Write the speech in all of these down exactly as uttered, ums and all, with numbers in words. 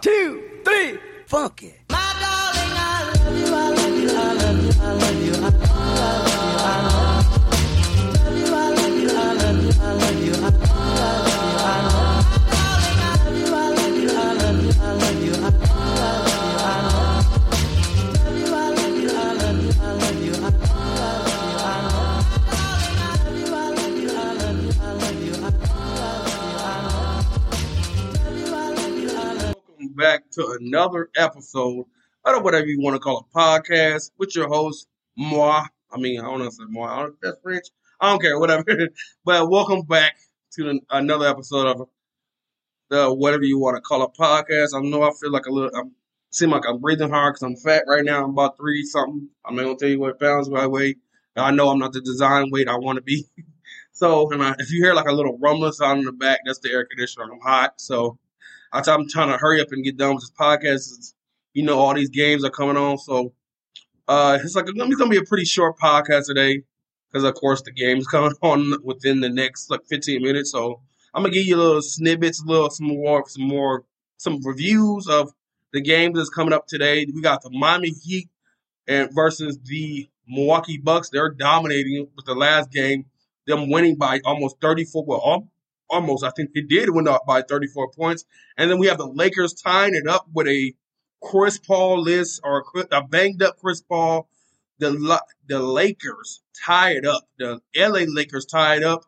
two, three, funk it. My darling, I love you, I love you, I love you, I love you, I love you. Back to another episode of whatever you want to call a podcast with your host, Moi. I mean, I don't know if it's Moi. That's French. I don't care, whatever. But welcome back to another episode of the whatever you want to call a podcast. I know I feel like a little, I seem like I'm breathing hard because I'm fat right now. I'm about three something. I'm not going to tell you what pounds I weigh. I know I'm not the design weight I want to be. So and I, if you hear like a little rumbling sound in the back, that's the air conditioner. I'm hot. So. I'm trying to hurry up and get done with this podcast. You know, all these games are coming on. So uh, it's like it's going to be a pretty short podcast today because, of course, the game's coming on within the next, like, fifteen minutes. So I'm going to give you little snippets, a little some more, some more, some reviews of the games that's coming up today. We got the Miami Heat and versus the Milwaukee Bucks. They're dominating with the last game, them winning by almost thirty-four. Well, all, Almost, I think they did win up by thirty-four points. And then we have the Lakers tying it up with a Chris Paul list or a banged-up Chris Paul. The the Lakers tie it up. The L A Lakers tie it up.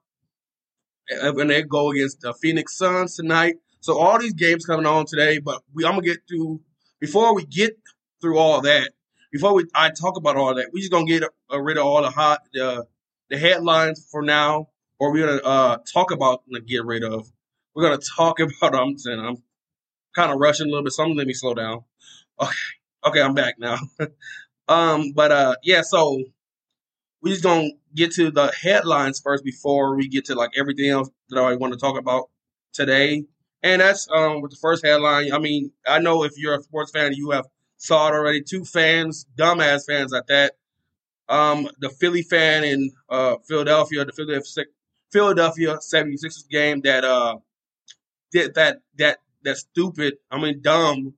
And they go against the Phoenix Suns tonight. So all these games coming on today. But we I'm going to get through – before we get through all that, before we I talk about all that, we just going to get rid of all the hot the, the headlines for now. Or we're gonna uh, talk about and get rid of. We're gonna talk about. I'm saying I'm kind of rushing a little bit. So let me slow down. Okay, okay, I'm back now. um, but uh, yeah, so we just gonna get to the headlines first before we get to like everything else that I want to talk about today. And that's um with the first headline. I mean, I know if you're a sports fan, you have saw it already. Two fans, dumbass fans at that. Um, the Philly fan in uh Philadelphia, the Philadelphia. Philadelphia 76ers game that uh did that that that stupid I mean dumb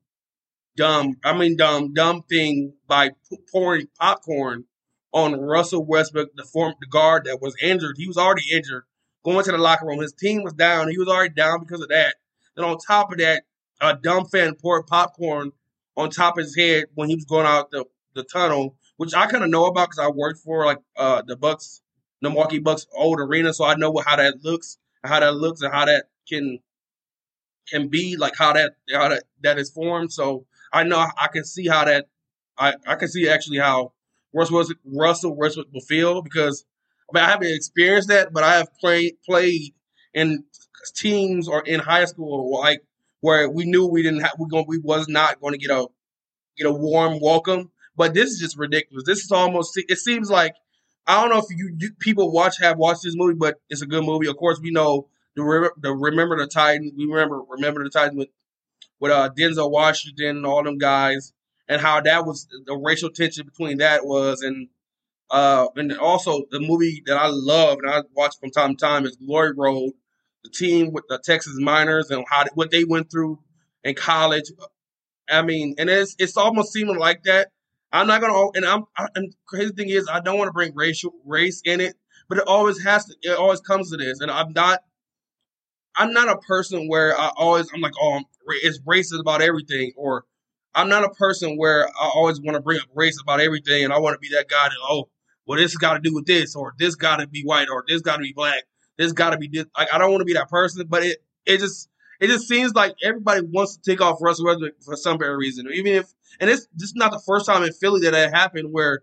dumb I mean dumb dumb thing by pouring popcorn on Russell Westbrook, the former the guard that was injured. He was already injured going to the locker room. His team was down. He was already down because of that. Then on top of that, a dumb fan poured popcorn on top of his head when he was going out the the tunnel, which I kind of know about because I worked for like uh the Bucks. The Milwaukee Bucks old arena, so I know how that looks, how that looks, and how that can can be like how that how that, that is formed. So I know I can see how that I, I can see actually how Russell Russell Westbrook will feel because I mean I haven't experienced that, but I have played played in teams or in high school like where we knew we didn't have we going we was not going to get a get a warm welcome. But this is just ridiculous. This is almost it seems like. I don't know if you, you people watch have watched this movie, but it's a good movie. Of course, we know the, the Remember the Titans. We remember Remember the Titans with with uh, Denzel Washington and all them guys, and how that was the racial tension between that was, and uh, and also the movie that I love and I watch from time to time is Glory Road. The team with the Texas Miners and how what they went through in college. I mean, and it's it's almost seeming like that. I'm not gonna, and I'm. I, and crazy thing is, I don't want to bring racial race in it, but it always has to. It always comes to this, and I'm not. I'm not a person where I always. I'm like, oh, I'm, it's racist about everything, or I'm not a person where I always want to bring up race about everything, and I want to be that guy that, oh, well, this got to do with this, or this got to be white, or this got to be black, this got to be this. Like, I don't want to be that person, but it, it just. It just seems like everybody wants to take off Russell Westbrook for some kind of reason. Even if, and it's this is not the first time in Philly that it happened where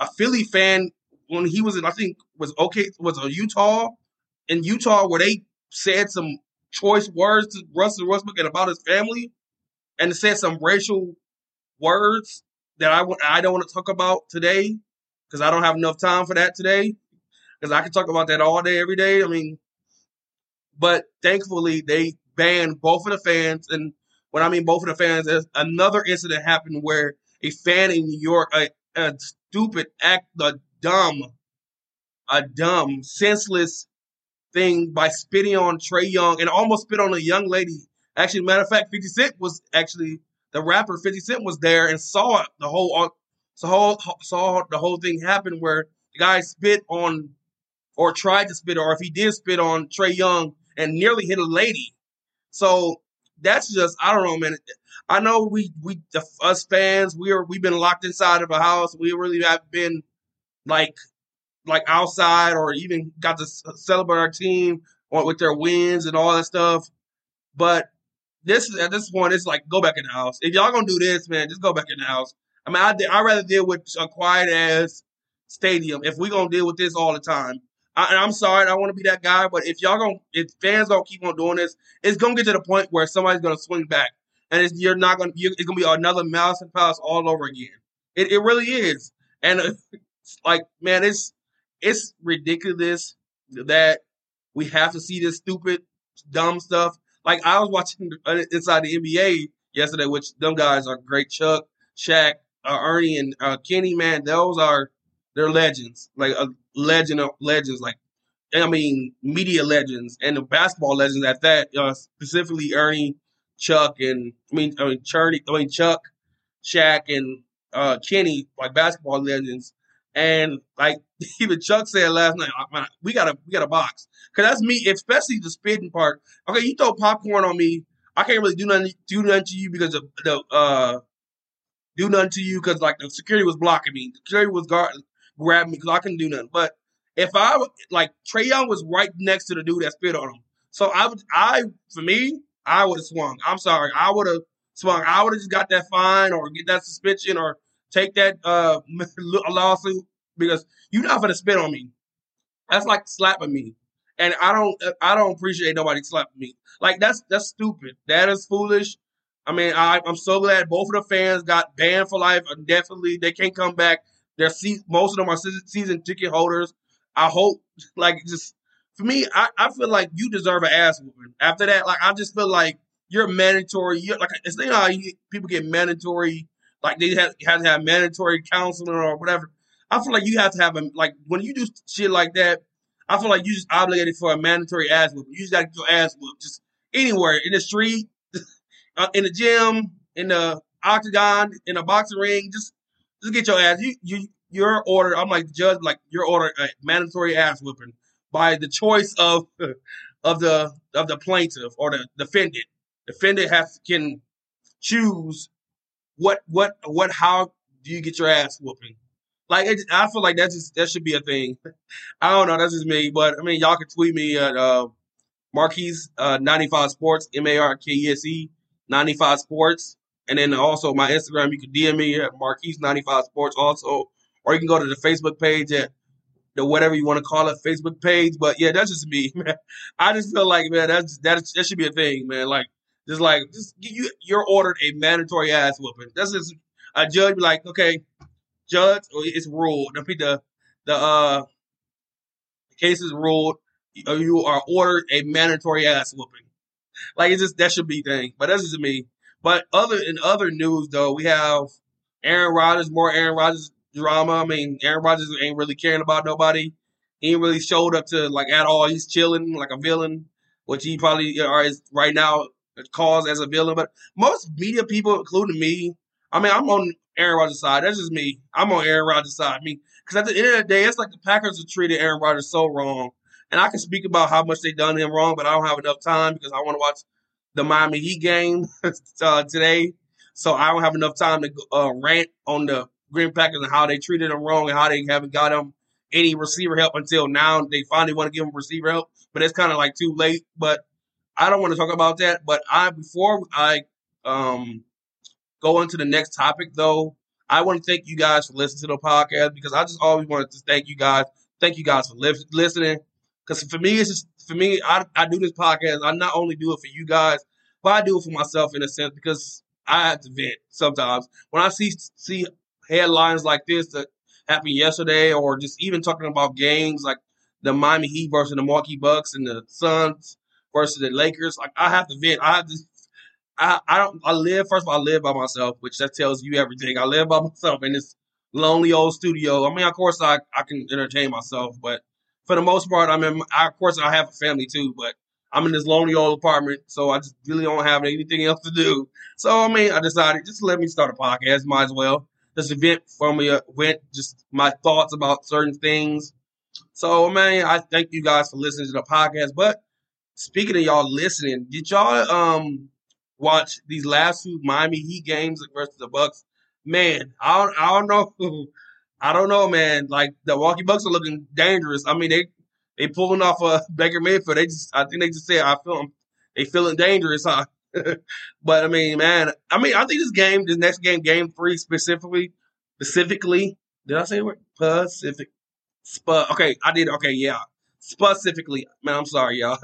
a Philly fan, when he was in, I think was okay, was a Utah, in Utah where they said some choice words to Russell Westbrook and about his family, and said some racial words that I I don't want to talk about today because I don't have enough time for that today because I can talk about that all day every day. I mean, but thankfully they. Banned both of the fans, and when I mean both of the fans, there's another incident happened where a fan in New York, a, a stupid act, a dumb, a dumb, senseless thing by spitting on Trae Young and almost spit on a young lady Actually, matter of fact, fifty Cent was actually the rapper. fifty Cent was there and saw the whole saw saw the whole thing happen where the guy spit on, or tried to spit, or if he did spit on Trae Young and nearly hit a lady. So that's just, I don't know, man. I know we we the, us fans we are we've been locked inside of a house. We really have been like like outside, or even got to celebrate our team or with their wins and all that stuff. But this at this point, it's like, go back in the house. If y'all gonna do this, man, just go back in the house. I mean, I I rather deal with a quiet ass stadium if we gonna deal with this all the time. I, and I'm sorry, I don't want to be that guy, but if y'all gonna, if fans don't keep on doing this, it's gonna get to the point where somebody's gonna swing back, and it's, you're not gonna, you're, it's gonna be another Malice at the Palace all over again. It it really is, and it's like, man, it's it's ridiculous that we have to see this stupid, dumb stuff. Like, I was watching Inside the N B A yesterday, which them guys are great. Chuck, Shaq, uh, Ernie, and uh, Kenny, man, those are, they're legends. Like, a legend of legends. Like, I mean, media legends and the basketball legends at that, uh, specifically Ernie, Chuck, and, I mean, I mean, Churny, I mean Chuck, Shaq, and uh, Kenny, like, basketball legends. And, like, even Chuck said last night, man, we got a we got a box. Because that's me, especially the spitting part. Okay, you throw popcorn on me, I can't really do nothing, do nothing to you because of the uh, do nothing to you because, like, the security was blocking me. The security was guard, grabbing me because I couldn't do nothing. But if I, like, Trae Young was right next to the dude that spit on him. So, I, would, I for me, I would have swung. I'm sorry. I would have swung. I would have just got that fine or get that suspension or take that uh, lawsuit, because you're not gonna spit on me. That's like slapping me, and I don't, I don't appreciate nobody slapping me. Like, that's that's stupid. That is foolish. I mean, I, I'm so glad both of the fans got banned for life. Definitely, they can't come back. They're see, most of them are season ticket holders. I hope, like, just for me, I, I feel like you deserve an ass whooping. After that, like, I just feel like you're mandatory. You're like, it's not how you, people get mandatory. Like, they have, have to have mandatory counseling or whatever. I feel like you have to have a, like, when you do shit like that, I feel like you just obligated for a mandatory ass whoop. You just got to get your ass whooped. Just anywhere, in the street, in the gym, in the octagon, in a boxing ring, just just get your ass. You, you, your order, I'm like the judge, like, your order, a mandatory ass whooping by the choice of of the of the plaintiff or the defendant. Defendant has can choose. What, what, what, how do you get your ass whooping? Like, it, I feel like that's just, that should be a thing. I don't know. That's just me. But, I mean, y'all can tweet me at uh, Marquise ninety-five Sports, M A R K E S E, ninety-five Sports. And then also my Instagram, you can D M me at Marquise ninety-five Sports also. Or you can go to the Facebook page at the whatever you want to call it, Facebook page. But, yeah, that's just me, man. I just feel like, man, that's, that's, that should be a thing, man. Like, Just like, just you, you're ordered a mandatory ass whooping. That's just a judge be like, okay, judge, it's ruled. The the uh, case is ruled. You are ordered a mandatory ass whooping. Like, it's just, that should be thing. But that's just me. But other in other news though, we have Aaron Rodgers, more Aaron Rodgers drama. I mean, Aaron Rodgers ain't really caring about nobody. He ain't really showed up to, like, at all. He's chilling like a villain, which he probably is right now. Cause as a villain, but most media people, including me, I mean, I'm on Aaron Rodgers' side. That's just me. I'm on Aaron Rodgers' side. I mean, because at the end of the day, it's like the Packers have treated Aaron Rodgers so wrong, and I can speak about how much they done him wrong, but I don't have enough time because I want to watch the Miami Heat game uh, today, so I don't have enough time to uh, rant on the Green Packers and how they treated him wrong and how they haven't got him any receiver help until now. They finally want to give him receiver help, but it's kind of like too late. But I don't want to talk about that, but I before I um, go into the next topic, though, I want to thank you guys for listening to the podcast, because I just always wanted to thank you guys. Thank you guys for li- listening, because for me, it's just, for me, I, I do this podcast. I not only do it for you guys, but I do it for myself in a sense, because I have to vent sometimes. When I see see headlines like this that happened yesterday, or just even talking about games like the Miami Heat versus the Milwaukee Bucks and the Suns versus the Lakers, like, I have to vent. I have to. I, I don't. I live. First of all, I live by myself, which that tells you everything. I live by myself in this lonely old studio. I mean, of course, I, I can entertain myself, but for the most part, I mean, I, of course, I have a family too. But I'm in this lonely old apartment, so I just really don't have anything else to do. So, I mean, I decided just let me start a podcast. Might as well. This event for me went just my thoughts about certain things. So, man, I thank you guys for listening to the podcast. But speaking of y'all listening, did y'all um watch these last two Miami Heat games versus the Bucks? Man, I don't, I don't know. I don't know, man. Like, the Milwaukee Bucks are looking dangerous. I mean, they they pulling off uh, Baker Mayfield. They just, I think they just said, I feel them. They feeling dangerous, huh? But I mean, man, I mean, I think this game, this next game, game three specifically, specifically, did I say the word? Pacific. Sp- okay, I did. Okay, yeah. Specifically, man, I'm sorry, y'all.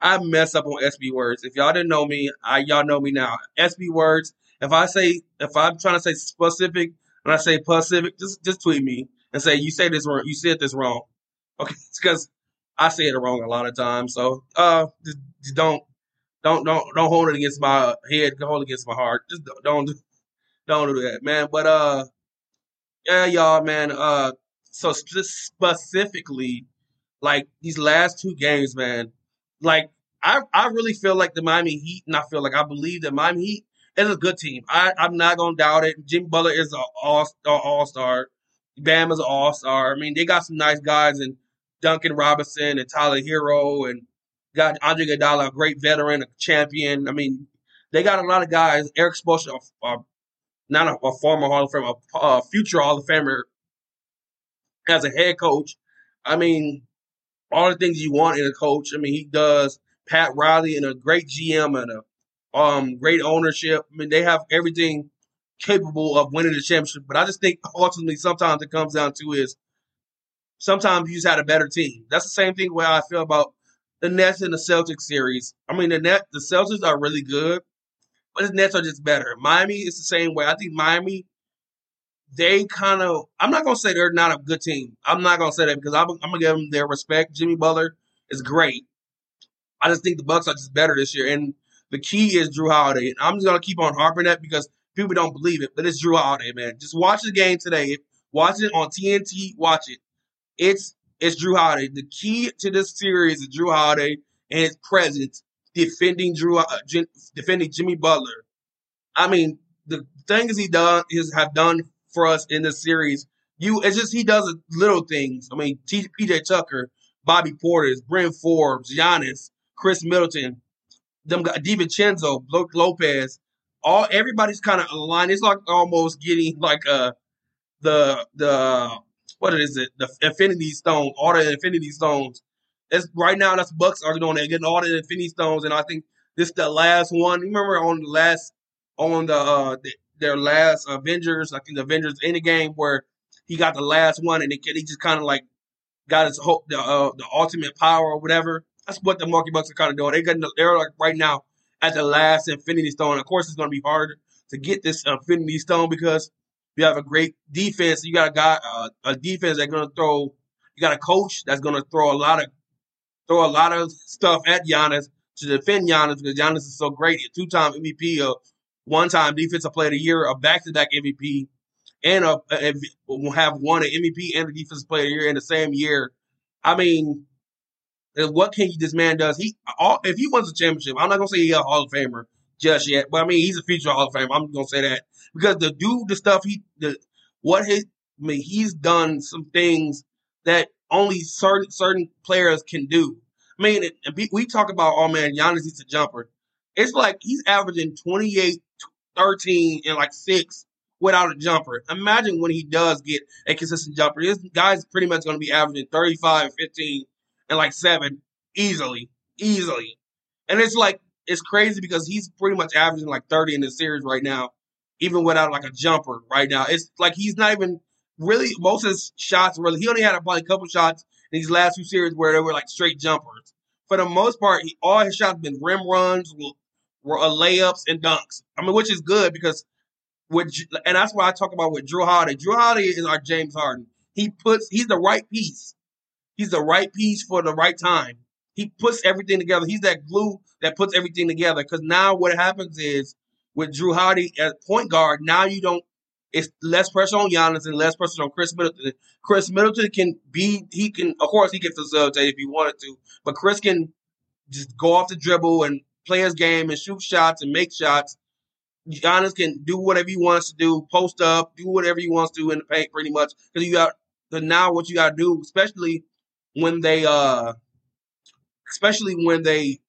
I mess up on S B words. If y'all didn't know me, I, y'all know me now. S B words. If I say, if I'm trying to say specific and I say Pacific, just just tweet me and say, you say this wrong, you said this wrong. Okay, it's because I say it wrong a lot of times. So uh, just, just don't don't don't don't hold it against my head, hold it against my heart. Just don't don't, don't do that, man. But uh, yeah, y'all, man. Uh, so just specifically, like these last two games, man. Like I I really feel like the Miami Heat, and I feel like I believe that Miami Heat is a good team. I, I'm not gonna doubt it. Jimmy Butler is an all all star. Bam is an all star. I mean, they got some nice guys and. Duncan Robinson and Tyler Herro and got Andre Iguodala, a great veteran, a champion. I mean, they got a lot of guys. Eric Spoelstra, uh, not a, a former Hall of Famer, a, a future Hall of Famer as a head coach. I mean, all the things you want in a coach. I mean, he does. Pat Riley and a great G M and a um, great ownership. I mean, they have everything capable of winning the championship. But I just think ultimately sometimes it comes down to is sometimes you just had a better team. That's the same thing where I feel about the Nets and the Celtics series. I mean, the Net, the Celtics are really good, but the Nets are just better. Miami is the same way. I think Miami, they kind of – I'm not going to say they're not a good team. I'm not going to say that because I'm, I'm going to give them their respect. Jimmy Butler is great. I just think the Bucks are just better this year, and the key is Jrue Holiday. I'm just going to keep on harping that because people don't believe it, but it's Jrue Holiday, man. Just watch the game today. Watch it on T N T. Watch it. It's it's Jrue Holiday. The key to this series is Jrue Holiday and his presence defending Jrue, uh, Jim, defending Jimmy Butler. I mean, the things he done is have done for us in this series. You, it's just he does little things. I mean, P J. Tucker, Bobby Portis, Brent Forbes, Giannis, Chris Middleton, them guys, DiVincenzo, Lopez. All everybody's kind of aligned. It's like almost getting like uh the the. What is it? The Infinity Stones, all the Infinity Stones. That's right now. That's Bucks are doing. They're getting all the Infinity Stones, and I think this is the last one. You remember on the last, on the, uh, the their last Avengers. I think the Avengers Endgame where he got the last one, and it, he just kind of like got his hope, the uh, the ultimate power or whatever. That's what the Milwaukee Bucks are kind of doing. They got they're like right now at the last Infinity Stone. Of course, it's going to be harder to get this Infinity Stone because. You have a great defense. You got a guy, uh, a defense that's gonna throw. You got a coach that's gonna throw a lot of, throw a lot of stuff at Giannis to defend Giannis because Giannis is so great. A two-time M V P, a one-time Defensive Player of the Year, a back-to-back M V P, and a, a, a have won an M V P and a Defensive Player of the Year in the same year. I mean, what can this man does? He all, if he wins a championship, I'm not gonna say he's a Hall of Famer. Just yet, but I mean, he's a future Hall of Famer. I'm gonna say that because the dude, the stuff he, the what his, I mean, he's done some things that only certain certain players can do. I mean, it, it, we talk about, oh man, Giannis needs a jumper. It's like he's averaging twenty-eight, thirteen, and like six without a jumper. Imagine when he does get a consistent jumper. This guy's pretty much gonna be averaging thirty-five, fifteen, and like seven easily, easily, and it's like. It's crazy because he's pretty much averaging like thirty in the series right now, even without like a jumper right now. It's like he's not even really – most of his shots really – he only had probably a couple shots in these last few series where they were like straight jumpers. For the most part, he, all his shots have been rim runs, were layups, and dunks. I mean, which is good because – with and that's why I talk about with Jrue Holiday. Jrue Holiday is our James Harden. He puts – he's the right piece. He's the right piece for the right time. He puts everything together. He's that glue that puts everything together. Because now what happens is with Jrue Holiday as point guard, now you don't – it's less pressure on Giannis and less pressure on Chris Middleton. Chris Middleton can be – he can – of course, he can facilitate if he wanted to. But Chris can just go off the dribble and play his game and shoot shots and make shots. Giannis can do whatever he wants to do, post up, do whatever he wants to in the paint pretty much. Because you got the now what you got to do, especially when they, uh, especially when they,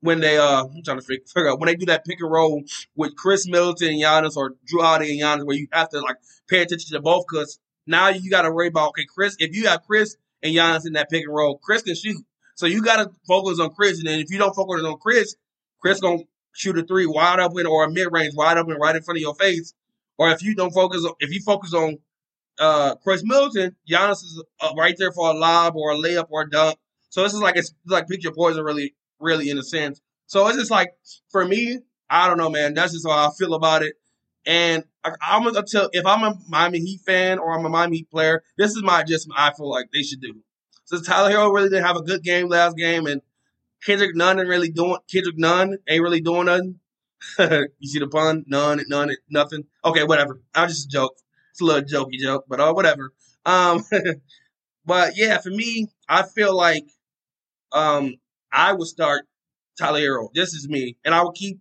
when they, uh, I'm trying to figure out, when they do that pick and roll with Chris Middleton and Giannis or Jrue Holiday and Giannis, where you have to like pay attention to both because now you got to worry about, okay, Chris, if you have Chris and Giannis in that pick and roll, Chris can shoot. So you got to focus on Chris. And then if you don't focus on Chris, Chris going to shoot a three wide open or a mid-range wide open right in front of your face. Or if you don't focus, if you focus on uh, Chris Middleton, Giannis is uh, right there for a lob or a layup or a dunk. So this is like, it's like pick your poison really, really in a sense. So it's just like, for me, I don't know, man. That's just how I feel about it. And I, I'm going to tell, if I'm a Miami Heat fan or I'm a Miami Heat player, this is my adjustment I feel like they should do. So Tyler Herro really didn't have a good game last game, and Kendrick Nunn ain't really doing Kendrick Nunn ain't really doing nothing. You see the pun? None, none, nothing. Okay, whatever. I was just a joke. It's a little jokey joke, but uh, whatever. Um, but yeah, for me, I feel like um I would start Tyler Herro. This is me, and I would keep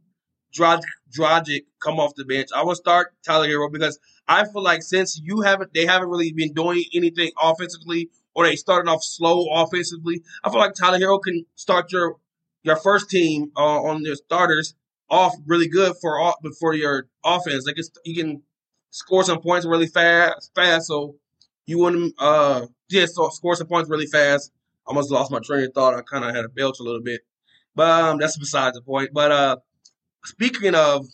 Dragic Dragic come off the bench. I would start Tyler Herro because I feel like since you haven't, they haven't really been doing anything offensively. Or they started off slow offensively. I feel like Tyler Herro can start your your first team uh, on their starters off really good for all, for your offense. Like it's, you can score some points really fast, fast. So you want to uh, yeah, so score some points really fast. I almost lost my train of thought. I kind of had a belch a little bit, but um, that's besides the point. But uh, speaking of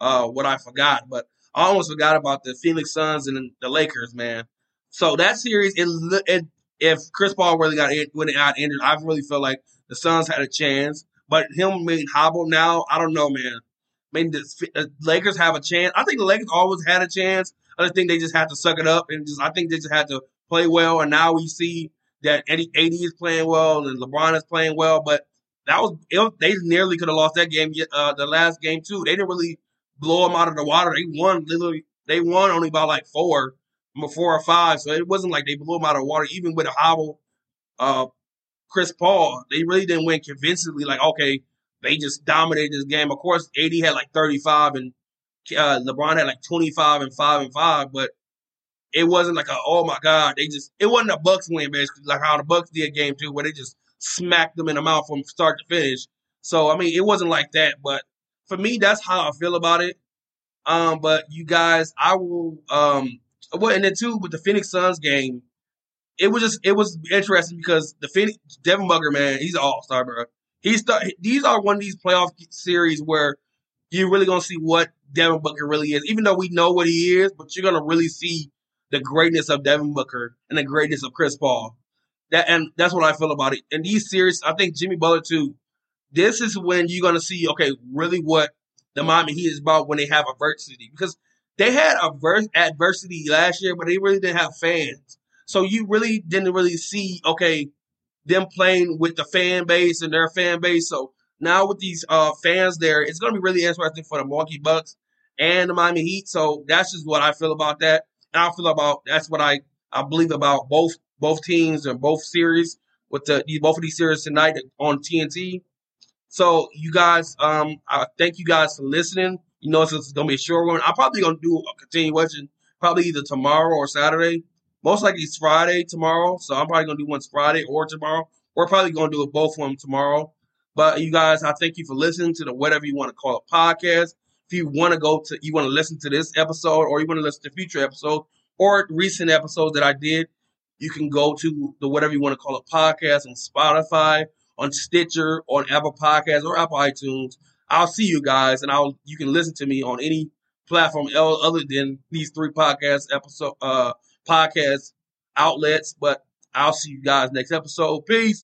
uh, what I forgot, but I almost forgot about the Phoenix Suns and the Lakers, man. So that series it it. If Chris Paul really got went out injured, I really feel like the Suns had a chance. But him being hobbled now, I don't know, man. I mean, the Lakers have a chance. I think the Lakers always had a chance. I just think they just had to suck it up, and just I think they just had to play well. And now we see that A D is playing well and LeBron is playing well. But that was it, they nearly could have lost that game, uh, the last game too. They didn't really blow them out of the water. They won literally. They won only by like four. Four or five, so it wasn't like they blew him out of water. Even with a hobble, uh, Chris Paul, they really didn't win convincingly. Like, okay, they just dominated this game. Of course, A D had like thirty-five, and uh, LeBron had like twenty-five and five and five. But it wasn't like a oh my god, they just it wasn't a Bucks win basically, like how the Bucks did game two, where they just smacked them in the mouth from start to finish. So I mean, it wasn't like that. But for me, that's how I feel about it. Um, but you guys, I will. Um, Well, and then too with the Phoenix Suns game, it was just it was interesting because the Phoenix Devin Booker, man, he's an all star, bro. He's th- these are one of these playoff series where you're really gonna see what Devin Booker really is, even though we know what he is, but you're gonna really see the greatness of Devin Booker and the greatness of Chris Paul. That and that's what I feel about it. And these series, I think Jimmy Butler too. This is when you're gonna see okay, really what the Miami Heat is about when they have adversity because. They had adverse adversity last year, but they really didn't have fans. So you really didn't really see, okay, them playing with the fan base and their fan base. So now with these uh, fans there, it's going to be really interesting for the Milwaukee Bucks and the Miami Heat. So that's just what I feel about that. And I feel about that's what I, I believe about both both teams and both series with the both of these series tonight on T N T. So you guys, um, I thank you guys for listening. You know, it's, it's going to be a short one. I'm probably going to do a continuation probably either tomorrow or Saturday. Most likely it's Friday tomorrow. So I'm probably going to do one Friday or tomorrow. We're probably going to do it both of them tomorrow. But you guys, I thank you for listening to the whatever you want to call it podcast. If you want to go to, you want to listen to this episode or you want to listen to future episodes or recent episodes that I did, you can go to the whatever you want to call it podcast on Spotify, on Stitcher, on Apple Podcasts or Apple iTunes. I'll see you guys, and I'll you can listen to me on any platform other than these three podcast episode uh, podcast outlets. But I'll see you guys next episode. Peace.